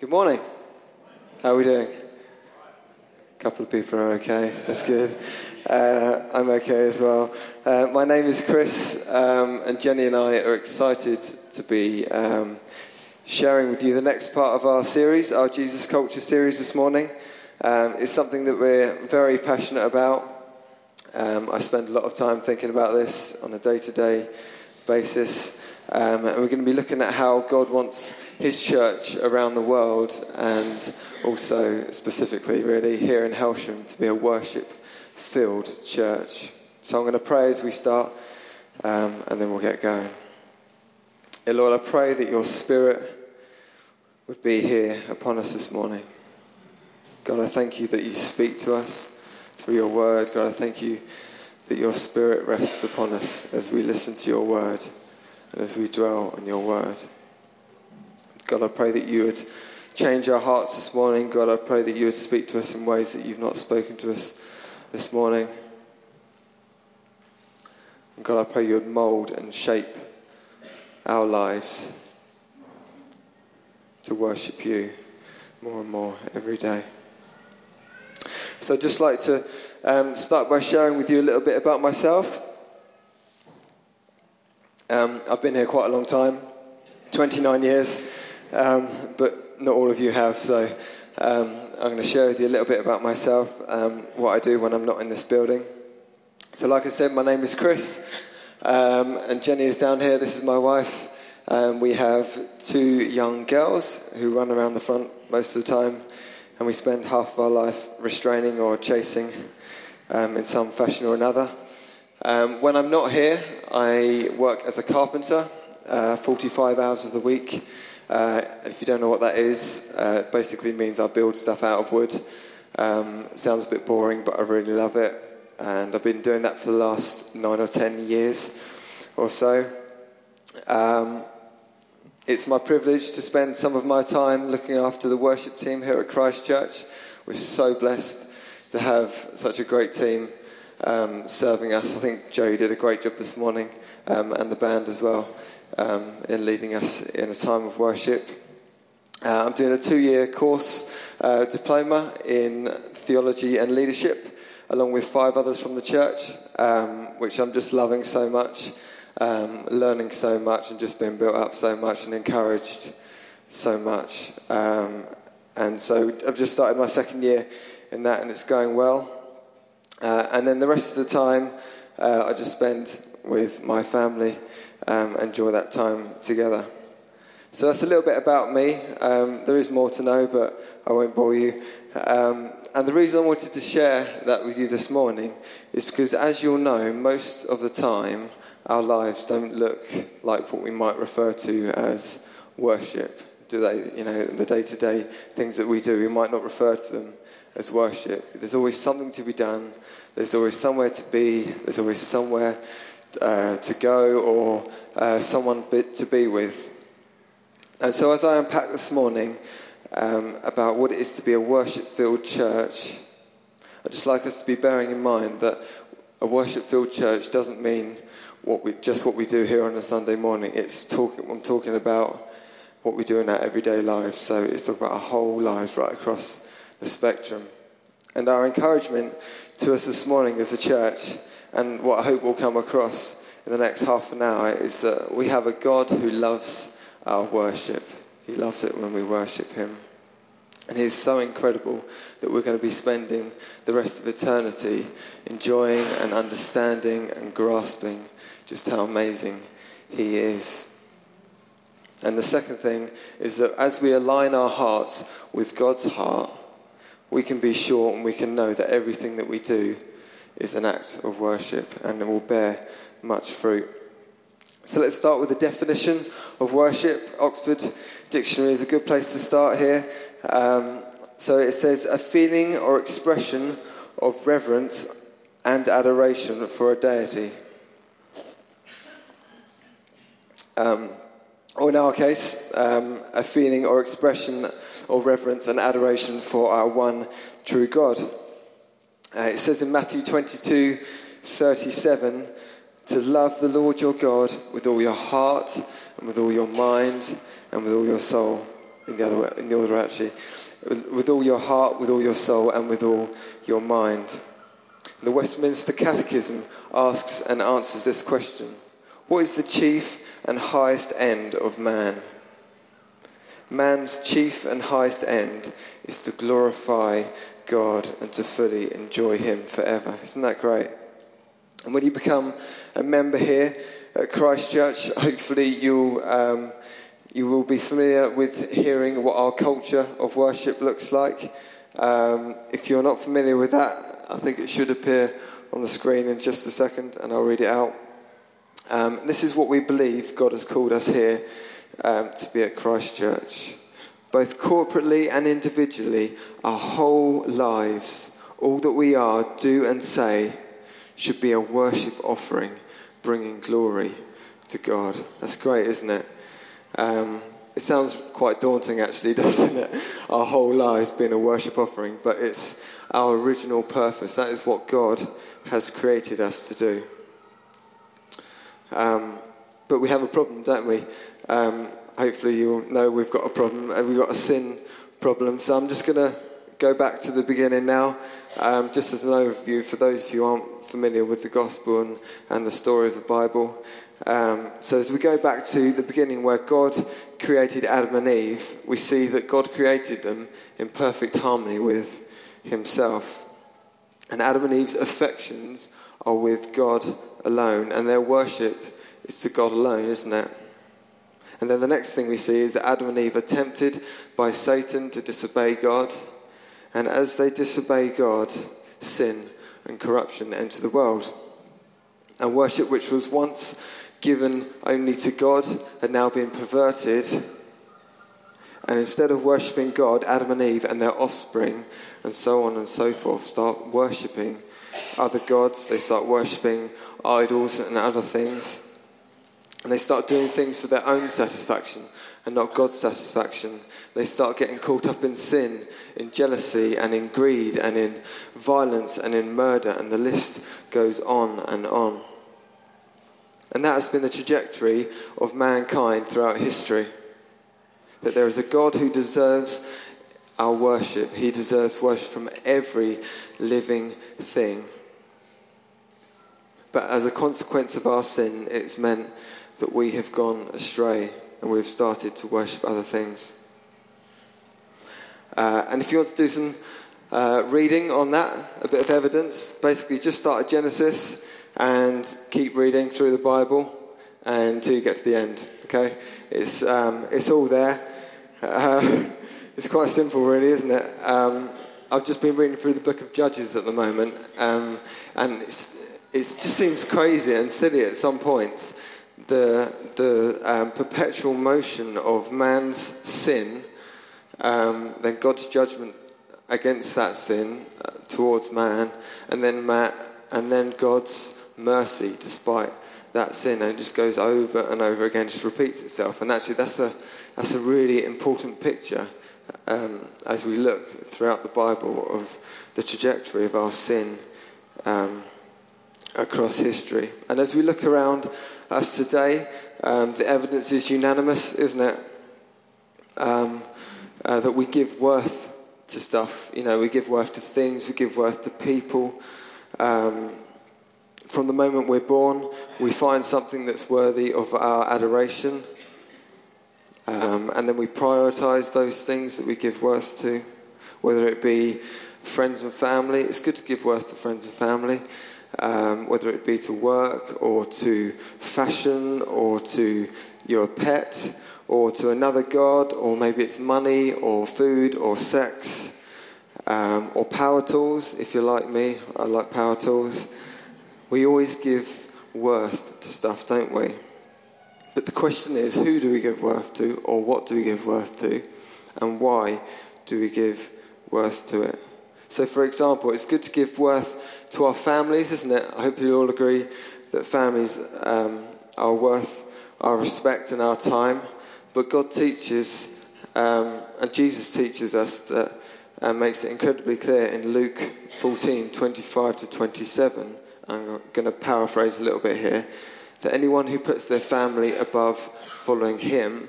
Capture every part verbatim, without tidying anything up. Good morning. How are we doing? A couple of people are okay. That's good. Uh, I'm okay as well. Uh, my name is Chris, um, and Jenny and I are excited to be um, sharing with you the next part of our series, our Jesus Culture series this morning. Um, it's something that we're very passionate about. Um, I spend a lot of time thinking about this on a day-to-day basis. Um, and we're going to be looking at how God wants his church around the world and also specifically really here in Hailsham to be a worship-filled church. So I'm going to pray as we start um, and then we'll get going. Hey Lord, I pray that your spirit would be here upon us this morning. God, I thank you that you speak to us through your word. God, I thank you that your spirit rests upon us as we listen to your word. And as we dwell on your word. God, I pray that you would change our hearts this morning. God, I pray that you would speak to us in ways that you've not spoken to us this morning. And God, I pray you would mould and shape our lives to worship you more and more every day. So I'd just like to um, start by sharing with you a little bit about myself. Um, I've been here quite a long time, twenty-nine years, um, but not all of you have, so um, I'm going to share with you a little bit about myself, um, what I do when I'm not in this building. So like I said, my name is Chris, um, and Jenny is down here. This is my wife. Um, we have two young girls who run around the front most of the time, and we spend half of our life restraining or chasing um, in some fashion or another. Um, when I'm not here, I work as a carpenter, uh, forty-five hours of the week. Uh, if you don't know what that is, uh, it basically means I build stuff out of wood. Um, it sounds a bit boring, but I really love it. And I've been doing that for the last nine or ten years or so. Um, it's my privilege to spend some of my time looking after the worship team here at Christchurch. We're so blessed to have such a great team. Um, serving us. I think Joe did a great job this morning um, and the band as well um, in leading us in a time of worship. Uh, I'm doing a two-year course uh, diploma in theology and leadership along with five others from the church, um, which I'm just loving so much, um, learning so much and just being built up so much and encouraged so much. Um, and so I've just started my second year in that and it's going well. Uh, and then the rest of the time, uh, I just spend with my family um, and enjoy that time together. So that's a little bit about me. Um, there is more to know, but I won't bore you. Um, and the reason I wanted to share that with you this morning is because, as you'll know, most of the time, our lives don't look like what we might refer to as worship. Do they? You know, the day-to-day things that we do, we might not refer to them as worship. There's always something to be done. There's always somewhere to be. There's always somewhere uh, to go or uh, someone to be with. And so as I unpack this morning um, about what it is to be a worship-filled church, I'd just like us to be bearing in mind that a worship-filled church doesn't mean what we, just what we do here on a Sunday morning. It's talk, I'm talking about what we do in our everyday lives. So it's talking about our whole lives right across the spectrum. And our encouragement to us this morning as a church, and what I hope will come across in the next half an hour, is that we have a God who loves our worship. He loves it when we worship him. And he's so incredible that we're going to be spending the rest of eternity enjoying and understanding and grasping just how amazing he is. And the second thing is that as we align our hearts with God's heart, we can be sure and we can know that everything that we do is an act of worship and it will bear much fruit. So let's start with the definition of worship. Oxford Dictionary is a good place to start here. Um, so it says, a feeling or expression of reverence and adoration for a deity. Um, or in our case, um, a feeling or expression or reverence and adoration for our one true God. Uh, it says in Matthew twenty-two thirty-seven, to love the Lord your God with all your heart and with all your mind and with all your soul. in the other in the order actually, with all your heart, with all your soul, and with all your mind. The Westminster Catechism asks and answers this question: what is the chief and highest end of man? Man's chief and highest end is to glorify God and to fully enjoy him forever. Isn't that great? And when you become a member here at Christchurch, hopefully you'll um, you will be familiar with hearing what our culture of worship looks like. Um, if you're not familiar with that, I think it should appear on the screen in just a second, and I'll read it out. Um, this is what we believe God has called us here um, to be at Christchurch. Both corporately and individually, our whole lives, all that we are, do and say, should be a worship offering, bringing glory to God. That's great, isn't it? Um, it sounds quite daunting, actually, doesn't it? Our whole lives being a worship offering, but it's our original purpose. That is what God has created us to do. Um, but we have a problem, don't we? Um, Hopefully you'll know we've got a problem, and we've got a sin problem. So I'm just going to go back to the beginning now, um, just as an overview for those of you who aren't familiar with the gospel and, and the story of the Bible. Um, so as we go back to the beginning where God created Adam and Eve, we see that God created them in perfect harmony with himself. And Adam and Eve's affections are with God alone, and their worship is to God alone, isn't it? And then the next thing we see is that Adam and Eve are tempted by Satan to disobey God. And as they disobey God, sin and corruption enter the world. And worship, which was once given only to God, had now been perverted. And instead of worshipping God, Adam and Eve and their offspring, and so on and so forth, start worshipping other gods. They start worshipping idols and other things. And they start doing things for their own satisfaction and not God's satisfaction. They start getting caught up in sin, in jealousy and in greed and in violence and in murder. And the list goes on and on. And that has been the trajectory of mankind throughout history. That there is a God who deserves our worship. He deserves worship from every living thing. But as a consequence of our sin, it's meant that we have gone astray and we've started to worship other things. Uh, and if you want to do some uh, reading on that, a bit of evidence, basically just start at Genesis and keep reading through the Bible until you get to the end. Okay, it's um, it's all there. Uh, it's quite simple, really, isn't it? Um, I've just been reading through the book of Judges at the moment, um, and it's, it just seems crazy and silly at some points. The the um, perpetual motion of man's sin, um, then God's judgment against that sin uh, towards man, and then man, and then God's mercy despite that sin, and it just goes over and over again, just repeats itself. And actually, that's a that's a really important picture um, as we look throughout the Bible of the trajectory of our sin um, across history. And as we look around us today, um, the evidence is unanimous, isn't it? Um, uh, that we give worth to stuff. You know, we give worth to things, we give worth to people. Um, from the moment we're born, we find something that's worthy of our adoration. Um, and then we prioritise those things that we give worth to, whether it be friends and family. It's good to give worth to friends and family. Um, whether it be to work or to fashion or to your pet or to another god, or maybe it's money or food or sex um, or power tools. If you're like me, I like power tools. We always give worth to stuff, don't we? But the question is, who do we give worth to, or what do we give worth to, and why do we give worth to it? So, for example, it's good to give worth to our families, isn't it? I hope you all agree that families um, are worth our respect and our time. But God teaches, um, and Jesus teaches us that, and makes it incredibly clear in Luke fourteen, twenty-five to twenty-seven. I'm going to paraphrase a little bit here. That anyone who puts their family above following him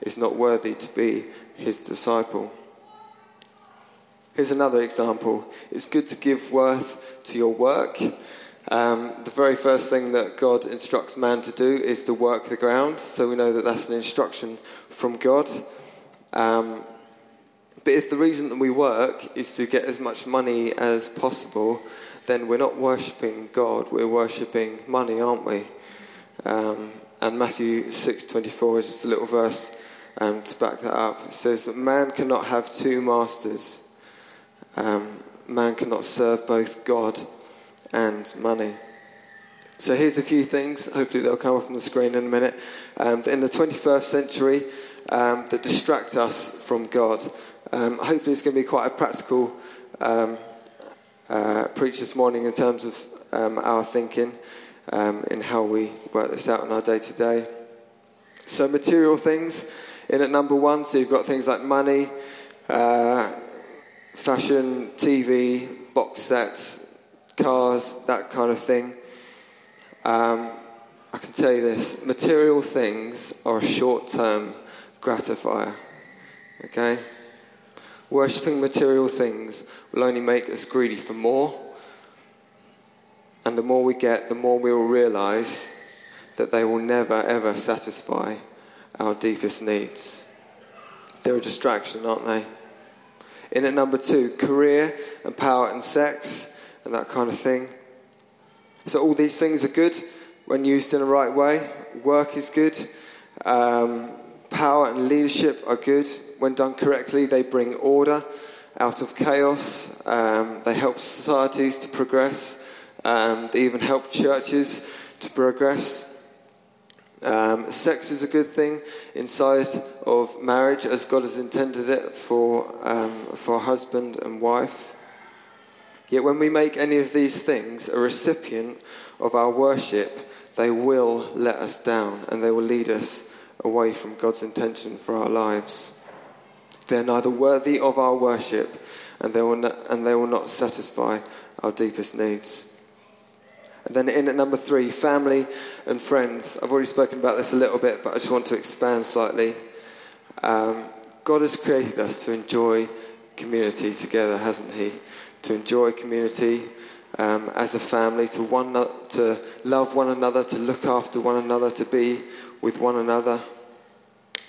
is not worthy to be his disciple. Here's another example. It's good to give worth to your work. Um, the very first thing that God instructs man to do is to work the ground. So we know that that's an instruction from God. Um, but if the reason that we work is to get as much money as possible, then we're not worshipping God, we're worshipping money, aren't we? Um, and Matthew six twenty-four is just a little verse um, to back that up. It says that man cannot have two masters. Um, man cannot serve both God and money. So here's a few things, hopefully they'll come up on the screen in a minute, um, in the twenty-first century um, that distract us from God. Um, hopefully it's going to be quite a practical um, uh, preach this morning in terms of um, our thinking um, and how we work this out in our day to day. So material things in at number one, so you've got things like money, uh, fashion, T V, box sets, cars, that kind of thing. Um, I can tell you this, material things are a short-term gratifier, okay? Worshipping material things will only make us greedy for more, and the more we get, the more we will realise that they will never, ever satisfy our deepest needs. They're a distraction, aren't they? In at number two, career and power and sex and that kind of thing. So all these things are good when used in the right way. Work is good. Um, power and leadership are good. When done correctly, they bring order out of chaos. Um, they help societies to progress. Um, they even help churches to progress. Um, sex is a good thing inside of marriage as God has intended it for um, for husband and wife. Yet when we make any of these things a recipient of our worship, they will let us down and they will lead us away from God's intention for our lives. They are neither worthy of our worship and they will not, and they will not satisfy our deepest needs. And then in at number three, family and friends. I've already spoken about this a little bit, but I just want to expand slightly. Um, God has created us to enjoy community together, hasn't he? To enjoy community um, as a family, to one to love one another, to look after one another, to be with one another.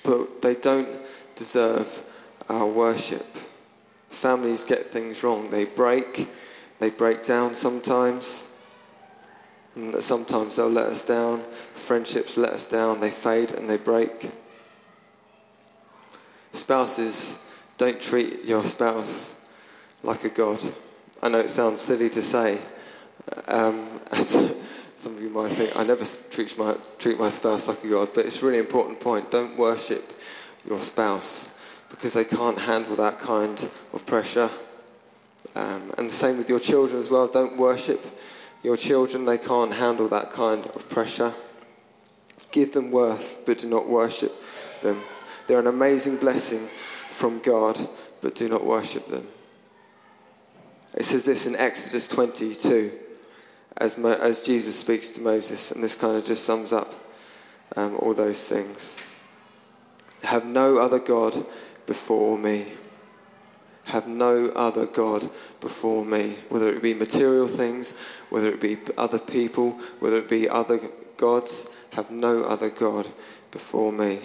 But they don't deserve our worship. Families get things wrong. They break. They break down sometimes. And that sometimes they'll let us down. Friendships let us down. They fade and they break. Spouses, don't treat your spouse like a god. I know it sounds silly to say. Um, some of you might think, I never treat my, treat my spouse like a god. But it's a really important point. Don't worship your spouse because they can't handle that kind of pressure. Um, and the same with your children as well. Don't worship your children, they can't handle that kind of pressure. Give them worth, but do not worship them. They're an amazing blessing from God, but do not worship them. It says this in Exodus twenty-two, as, Mo- as Jesus speaks to Moses, and this kind of just sums up um, all those things. Have no other God before me. Have no other God before me, whether it be material things, whether it be other people, whether it be other gods. Have no other God before me.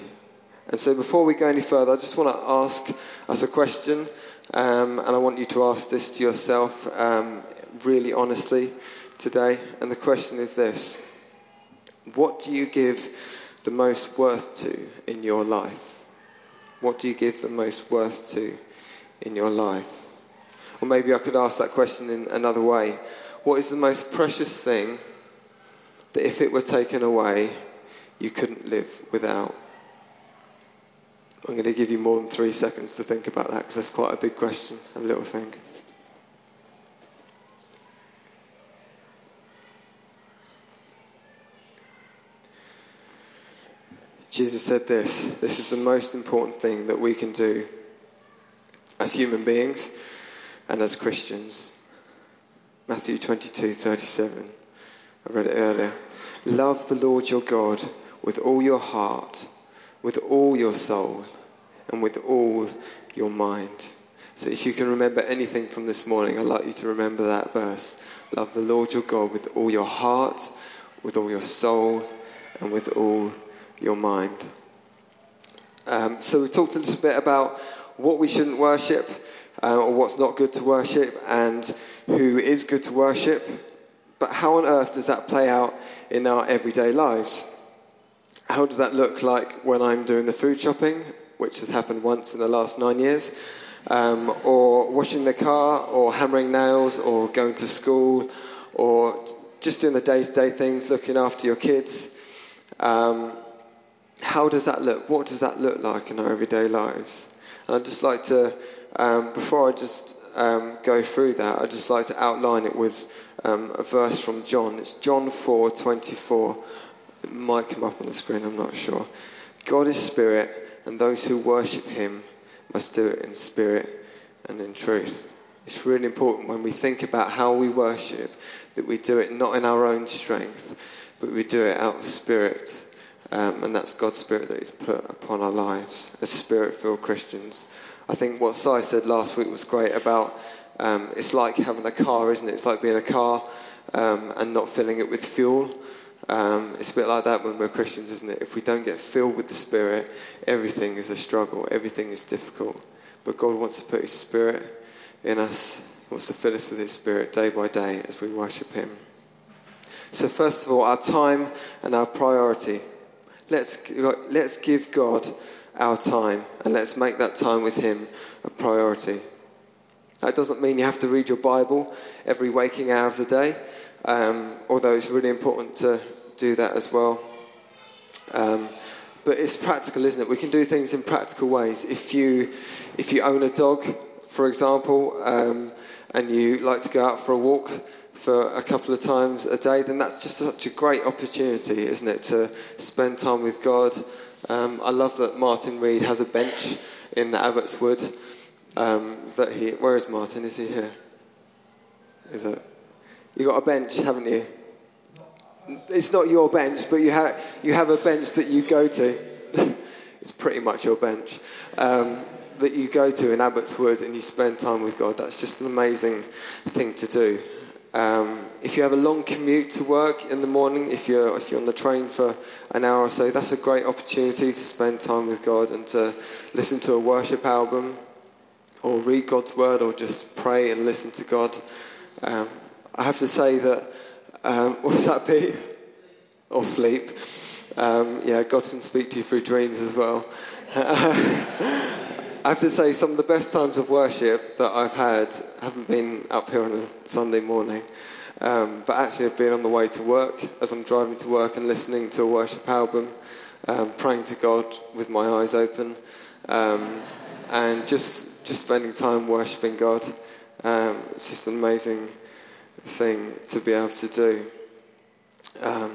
And so before we go any further, I just want to ask us a question, um, and I want you to ask this to yourself um, really honestly today. And the question is this: what do you give the most worth to in your life? What do you give the most worth to in your life? Or maybe I could ask that question in another way. What is the most precious thing that if it were taken away, you couldn't live without? I'm going to give you more than three seconds to think about that because that's quite a big question. Have a little think. Jesus said this, this is the most important thing that we can do as human beings and as Christians. Matthew twenty-two thirty-seven. I read it earlier. Love the Lord your God with all your heart, with all your soul, and with all your mind. So if you can remember anything from this morning, I'd like you to remember that verse. Love the Lord your God with all your heart, with all your soul, and with all your mind. Um, so we talked a little bit about what we shouldn't worship, uh, or what's not good to worship, and who is good to worship. But how on earth does that play out in our everyday lives? How does that look like when I'm doing the food shopping, which has happened once in the last nine years, um, or washing the car, or hammering nails, or going to school, or just doing the day-to-day things, looking after your kids? Um, how does that look? What does that look like in our everyday lives? And I'd just like to, um, before I just um, go through that, I'd just like to outline it with um, a verse from John. It's John four twenty-four. It might come up on the screen, I'm not sure. God is spirit, and those who worship him must do it in spirit and in truth. It's really important when we think about how we worship that we do it not in our own strength, but we do it out of spirit. Um, and that's God's spirit that is put upon our lives as spirit-filled Christians. I think what Si said last week was great about um, it's like having a car, isn't it? It's like being a car um, and not filling it with fuel. Um, it's a bit like that when we're Christians, isn't it? If we don't get filled with the Spirit, everything is a struggle, everything is difficult. But God wants to put his Spirit in us, wants to fill us with his Spirit day by day as we worship him. So first of all, our time and our priority. Let's, let's give God our time, and let's make that time with him a priority. That doesn't mean you have to read your Bible every waking hour of the day, um, although it's really important to do that as well. Um, but it's practical, isn't it? We can do things in practical ways. If you if you own a dog, for example, um, and you like to go out for a walk for a couple of times a day, then that's just such a great opportunity, isn't it, to spend time with God. Um, I love that Martin Reed has a bench in Abbotswood. Um, that he, where is Martin? Is he here? Is it? You got a bench, haven't you? It's not your bench, but you have you have a bench that you go to. It's pretty much your bench um, that you go to in Abbotswood, and you spend time with God. That's just an amazing thing to do. Um, if you have a long commute to work in the morning, if you're if you're on the train for an hour or so, that's a great opportunity to spend time with God and to listen to a worship album, or read God's word, or just pray and listen to God. Um, I have to say that, um, what was that, Pete? Or sleep. Um, yeah, God can speak to you through dreams as well. I have to say, some of the best times of worship that I've had haven't been up here on a Sunday morning, um, but actually I've been on the way to work, as I'm driving to work and listening to a worship album, um, praying to God with my eyes open, um, and just... Just spending time worshipping God. Um, it's just an amazing thing to be able to do. Um,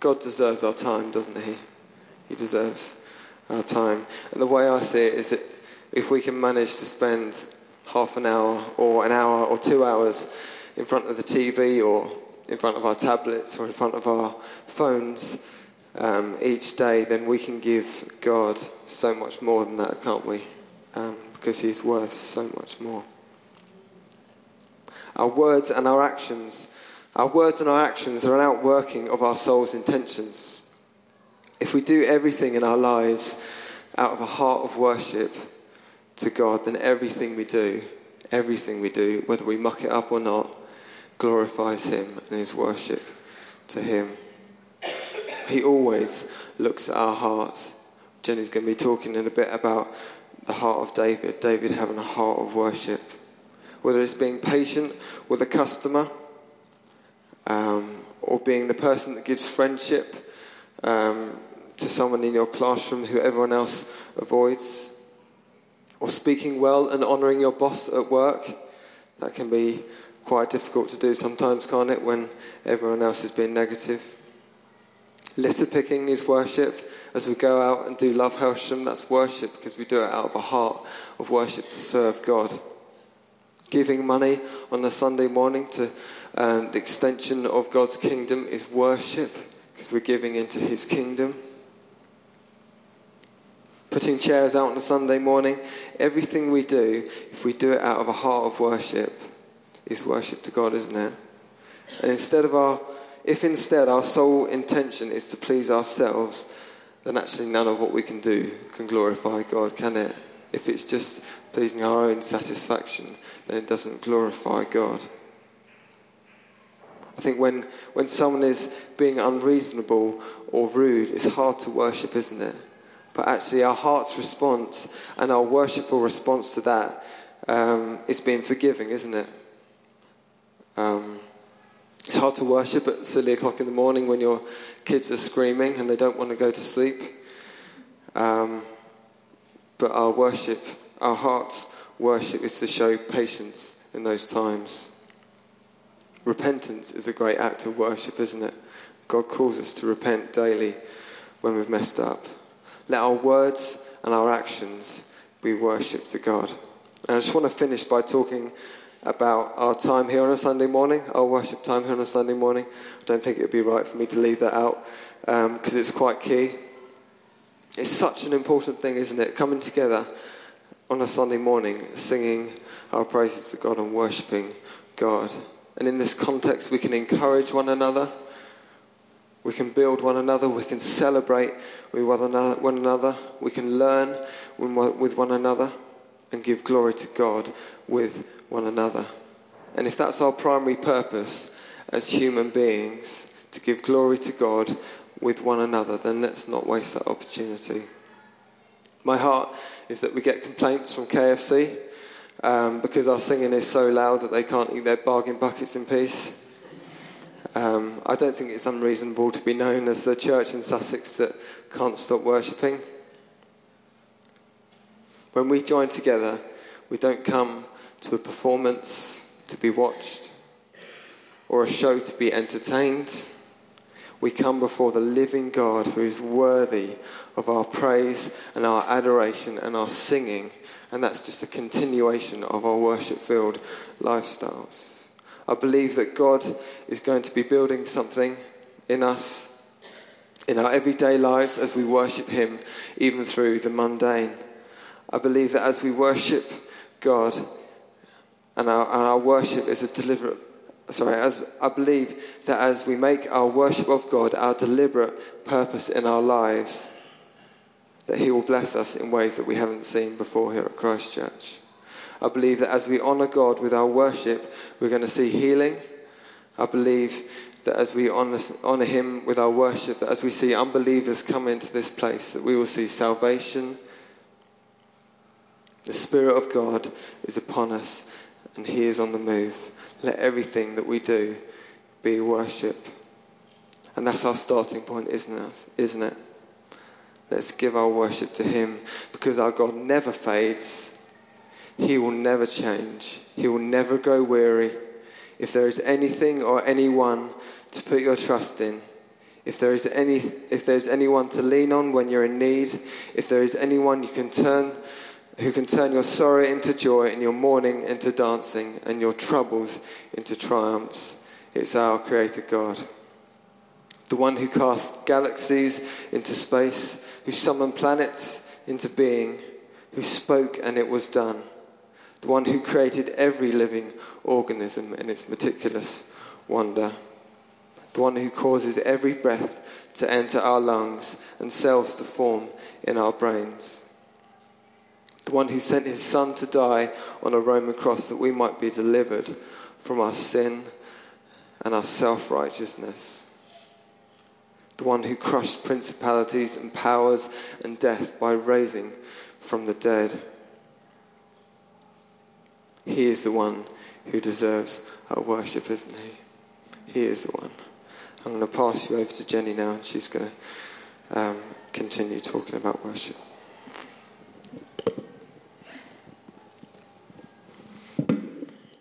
God deserves our time, doesn't he? He deserves our time. And the way I see it is that if we can manage to spend half an hour or an hour or two hours in front of the T V or in front of our tablets or in front of our phones um, each day, then we can give God so much more than that, can't we? Um, because he's worth so much more. Our words and our actions. Our words and our actions are an outworking of our soul's intentions. If we do everything in our lives out of a heart of worship to God, then everything we do, everything we do, whether we muck it up or not, glorifies him and his worship to him. He always looks at our hearts. Jenny's going to be talking in a bit about the heart of David, David having a heart of worship. Whether it's being patient with a customer, um, or being the person that gives friendship um, to someone in your classroom who everyone else avoids, or speaking well and honouring your boss at work. That can be quite difficult to do sometimes, can't it, when everyone else is being negative. Litter picking is worship. As we go out and do Love Hailsham, that's worship because we do it out of a heart of worship to serve God. Giving money on a Sunday morning to um, the extension of God's kingdom is worship because we're giving into his kingdom. putting chairs out on a Sunday morning. Everything we do, if we do it out of a heart of worship, is worship to God, isn't it? And instead of our, if instead our sole intention is to please ourselves, then actually none of what we can do can glorify God, can it? If it's just pleasing our own satisfaction, then it doesn't glorify God. I think when, when someone is being unreasonable or rude, it's hard to worship, isn't it? But actually our heart's response and our worshipful response to that um, is being forgiving, isn't it? Um, it's hard to worship at silly o'clock in the morning when your kids are screaming and they don't want to go to sleep. Um, but our worship, our heart's worship is to show patience in those times. Repentance is a great act of worship, isn't it? God calls us to repent daily when we've messed up. Let our words and our actions be worship to God. And I just want to finish by talking about our time here on a Sunday morning, our worship time here on a Sunday morning. I don't think it would be right for me to leave that out um, because it's quite key. It's such an important thing, isn't it? Coming together on a Sunday morning, singing our praises to God and worshipping God. And in this context, we can encourage one another. We can build one another. We can celebrate with one another. We can learn with one another and give glory to God with one another. And if that's our primary purpose as human beings, to give glory to God with one another, then let's not waste that opportunity. My heart is that we get complaints from K F C um, because our singing is so loud that they can't eat their bargain buckets in peace. Um, I don't think it's unreasonable to be known as the church in Sussex that can't stop worshipping. When we join together, we don't come to a performance to be watched or a show to be entertained. We come before the living God who is worthy of our praise and our adoration and our singing. And that's just a continuation of our worship-filled lifestyles. I believe that God is going to be building something in us, in our everyday lives, as we worship him, even through the mundane. I believe that as we worship God, and our, and our worship is a deliberate, sorry, as I believe that as we make our worship of God our deliberate purpose in our lives, that he will bless us in ways that we haven't seen before here at Christchurch. I believe that as we honour God with our worship, we're going to see healing. I believe that as we honour, honour him with our worship, that as we see unbelievers come into this place, that we will see salvation. The Spirit of God is upon us, and he is on the move. Let everything that we do be worship. And that's our starting point, isn't it? Isn't it? Let's give our worship to him, because our God never fades. He will never change. He will never grow weary. If there is anything or anyone to put your trust in, if there is any, if there is anyone to lean on when you're in need, if there is anyone you can turn, who can turn your sorrow into joy and your mourning into dancing and your troubles into triumphs, it's our Creator God. The one who casts galaxies into space, who summoned planets into being, who spoke and it was done. The one who created every living organism in its meticulous wonder. The one who causes every breath to enter our lungs and cells to form in our brains. The one who sent his son to die on a Roman cross that we might be delivered from our sin and our self-righteousness. The one who crushed principalities and powers and death by raising from the dead. He is the one who deserves our worship, isn't he? He is the one. I'm going to pass you over to Jenny now, and she's going to um, continue talking about worship.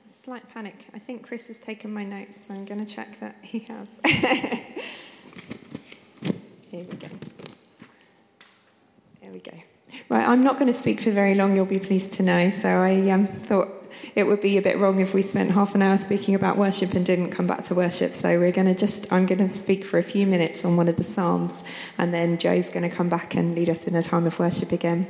Slight panic. I think Chris has taken my notes, so I'm going to check that he has. Here we go. There we go. Right, I'm not going to speak for very long, you'll be pleased to know. So I um, thought it would be a bit wrong if we spent half an hour speaking about worship and didn't come back to worship. So we're going to just, I'm going to speak for a few minutes on one of the Psalms, and then Joe's going to come back and lead us in a time of worship again.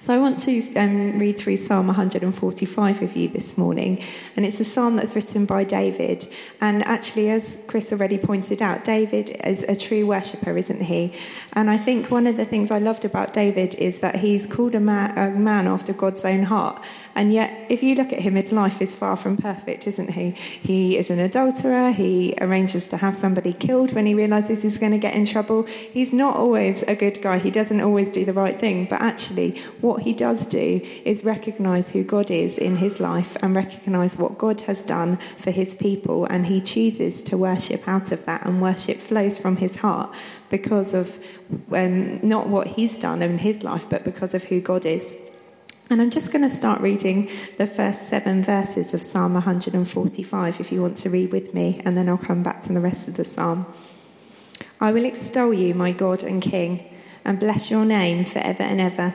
So I want to um, read through Psalm one forty-five with you this morning, and it's a psalm that's written by David. And actually, as Chris already pointed out, David is a true worshipper, isn't he? And I think one of the things I loved about David is that he's called a man, a man after God's own heart. And yet, if you look at him, his life is far from perfect, isn't he? He is an adulterer. He arranges to have somebody killed when he realises he's going to get in trouble. He's not always a good guy. He doesn't always do the right thing. But actually, what he does do is recognise who God is in his life and recognise what God has done for his people. And he chooses to worship out of that, and worship flows from his heart because of um, not what he's done in his life, but because of who God is. And I'm just going to start reading the first seven verses of Psalm one forty-five, if you want to read with me, and then I'll come back to the rest of the psalm. I will extol you, my God and King, and bless your name forever and ever.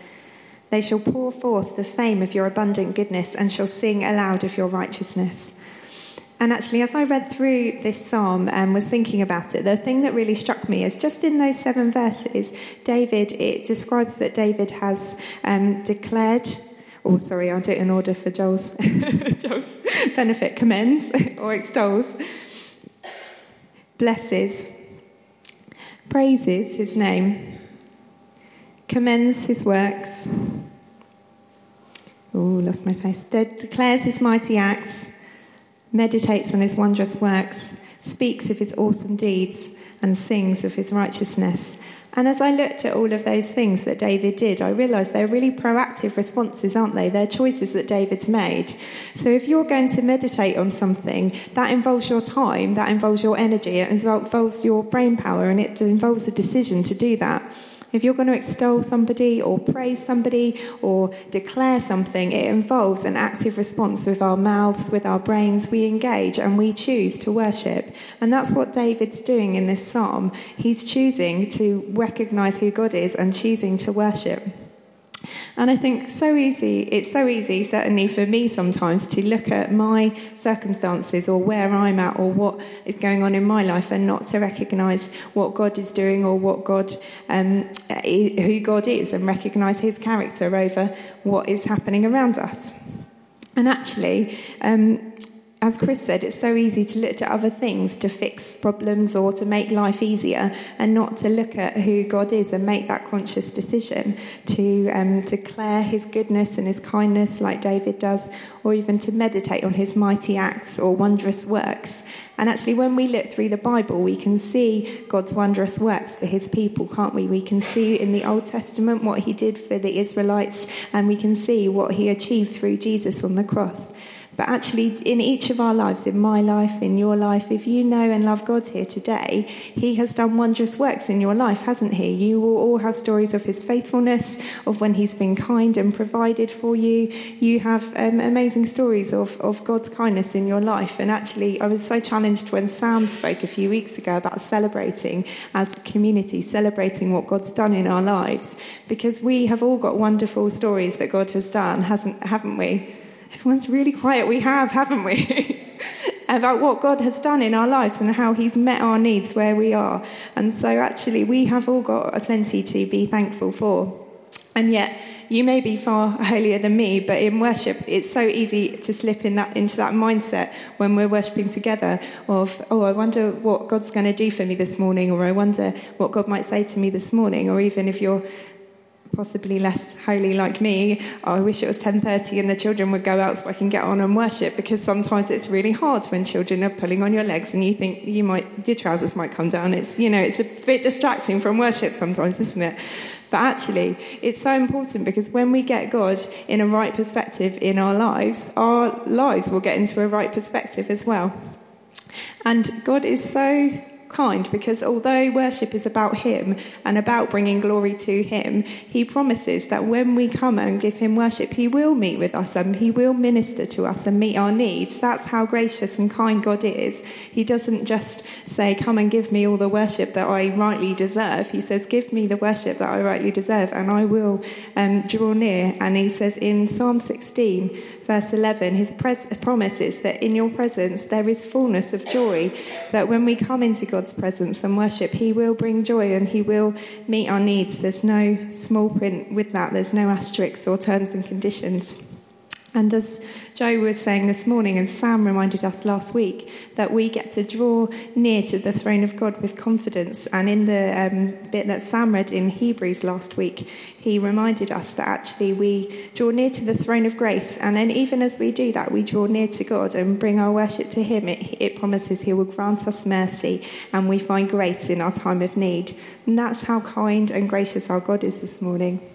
They shall pour forth the fame of your abundant goodness and shall sing aloud of your righteousness. And actually, as I read through this psalm and was thinking about it, the thing that really struck me is just in those seven verses, David, it describes that David has um, declared... Oh, sorry, I'll do it in order for Joel's, Joel's benefit. Commends or extols. Blesses. Praises his name. Commends his works. Oh, lost my place. De- declares his mighty acts. Meditates on his wondrous works. Speaks of his awesome deeds. And sings of his righteousness. And as I looked at all of those things that David did, I realised they're really proactive responses, aren't they? They're choices that David's made. So if you're going to meditate on something, that involves your time, that involves your energy, it involves your brain power, and it involves a decision to do that. If you're going to extol somebody or praise somebody or declare something, it involves an active response with our mouths, with our brains. We engage and we choose to worship. And that's what David's doing in this psalm. He's choosing to recognise who God is and choosing to worship. And I think so easy, it's so easy, certainly for me sometimes, to look at my circumstances or where I'm at or what is going on in my life and not to recognise what God is doing or what God, um, who God is, and recognise his character over what is happening around us. And actually, um, as Chris said, it's so easy to look to other things to fix problems or to make life easier, and not to look at who God is and make that conscious decision to um, declare his goodness and his kindness like David does, or even to meditate on his mighty acts or wondrous works. And actually, when we look through the Bible, we can see God's wondrous works for his people, can't we? We can see in the Old Testament what he did for the Israelites, and we can see what he achieved through Jesus on the cross. But actually, in each of our lives, in my life, in your life, if you know and love God here today, he has done wondrous works in your life, hasn't he? You will all have stories of his faithfulness, of when he's been kind and provided for you. You have um, amazing stories of, of God's kindness in your life. And actually, I was so challenged when Sam spoke a few weeks ago about celebrating as a community, celebrating what God's done in our lives. Because we have all got wonderful stories that God has done, hasn't, haven't we? Everyone's really quiet. We have, haven't we? About what God has done in our lives and how he's met our needs where we are. And so actually we have all got a plenty to be thankful for. And yet you may be far holier than me, but in worship it's so easy to slip in that into that mindset when we're worshipping together of, oh, I wonder what God's going to do for me this morning, or I wonder what God might say to me this morning. Or even if you're possibly less holy like me, oh, I wish it was ten thirty and the children would go out so I can get on and worship, because sometimes it's really hard when children are pulling on your legs and you think you might your trousers might come down. It's, you know, it's a bit distracting from worship sometimes, isn't it? But actually, it's so important, because when we get God in a right perspective in our lives, our lives will get into a right perspective as well. And God is so kind, because although worship is about him and about bringing glory to him, he promises that when we come and give him worship, he will meet with us and he will minister to us and meet our needs. That's how gracious and kind God is. He doesn't just say, come and give me all the worship that I rightly deserve. He says, give me the worship that I rightly deserve, and I will um, draw near. And he says in Psalm sixteen verse eleven, his pres- promises that in your presence there is fullness of joy, that when we come into God's presence and worship, he will bring joy and he will meet our needs. There's no small print with that. There's no asterisks or terms and conditions. And as Joe was saying this morning, and Sam reminded us last week, that we get to draw near to the throne of God with confidence. And in the um, bit that Sam read in Hebrews last week, he reminded us that actually we draw near to the throne of grace. And then even as we do that, we draw near to God and bring our worship to him. It, it promises he will grant us mercy and we find grace in our time of need. And that's how kind and gracious our God is this morning.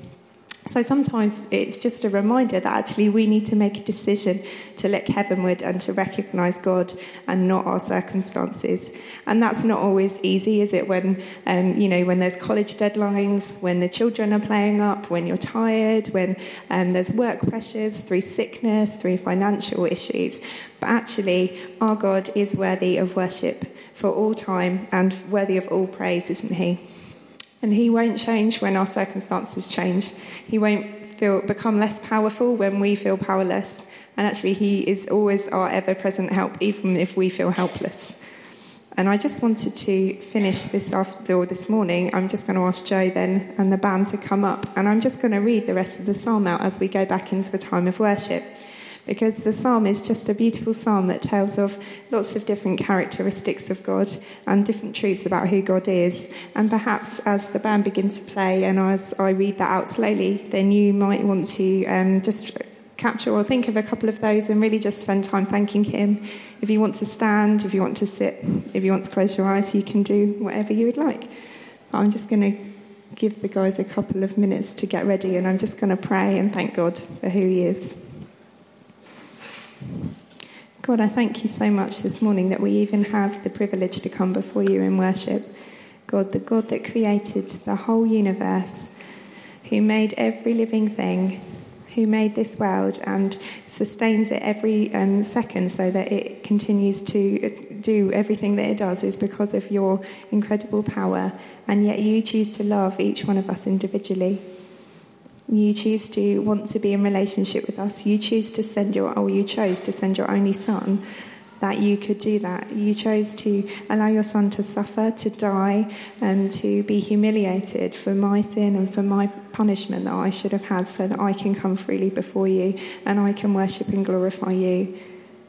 So sometimes it's just a reminder that actually we need to make a decision to look heavenward and to recognise God and not our circumstances. And that's not always easy, is it? When, um, you know, when there's college deadlines, when the children are playing up, when you're tired, when um, there's work pressures, through sickness, through financial issues. But actually, our God is worthy of worship for all time and worthy of all praise, isn't he? And he won't change when our circumstances change. He won't feel become less powerful when we feel powerless. And actually, he is always our ever-present help, even if we feel helpless. And I just wanted to finish this after, or this morning. I'm just going to ask Joe then and the band to come up. And I'm just going to read the rest of the psalm out as we go back into a time of worship. Because the psalm is just a beautiful psalm that tells of lots of different characteristics of God and different truths about who God is. And perhaps as the band begins to play and as I read that out slowly, then you might want to um, just capture or think of a couple of those and really just spend time thanking him. If you want to stand, if you want to sit, if you want to close your eyes, you can do whatever you would like. I'm just going to give the guys a couple of minutes to get ready, and I'm just going to pray and thank God for who he is. God, I thank you so much this morning that we even have the privilege to come before you in worship. God, the God that created the whole universe, who made every living thing, who made this world and sustains it every um, second so that it continues to do everything that it does, is because of your incredible power. And yet you choose to love each one of us individually. You choose to want to be in relationship with us. You choose to send your, or you chose to send your only son, that you could do that. You chose to allow your son to suffer, to die, and to be humiliated for my sin and for my punishment that I should have had, so that I can come freely before you and I can worship and glorify you.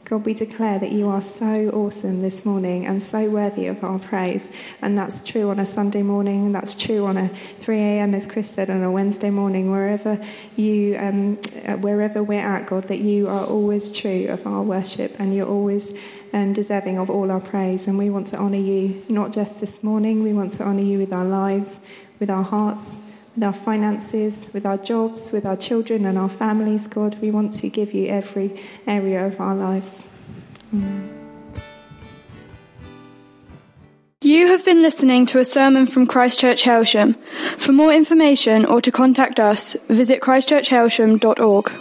God, we declare that you are so awesome this morning and so worthy of our praise. And that's true on a Sunday morning, and that's true on a three a.m., as Chris said, on a Wednesday morning, wherever you, um, wherever we're at, God, that you are always true of our worship and you're always um, deserving of all our praise. And we want to honour you, not just this morning, we want to honour you with our lives, with our hearts, with our finances, with our jobs, with our children and our families. God, we want to give you every area of our lives. Amen. You have been listening to a sermon from Christchurch Hailsham. For more information or to contact us, visit Christchurch Hailsham dot org.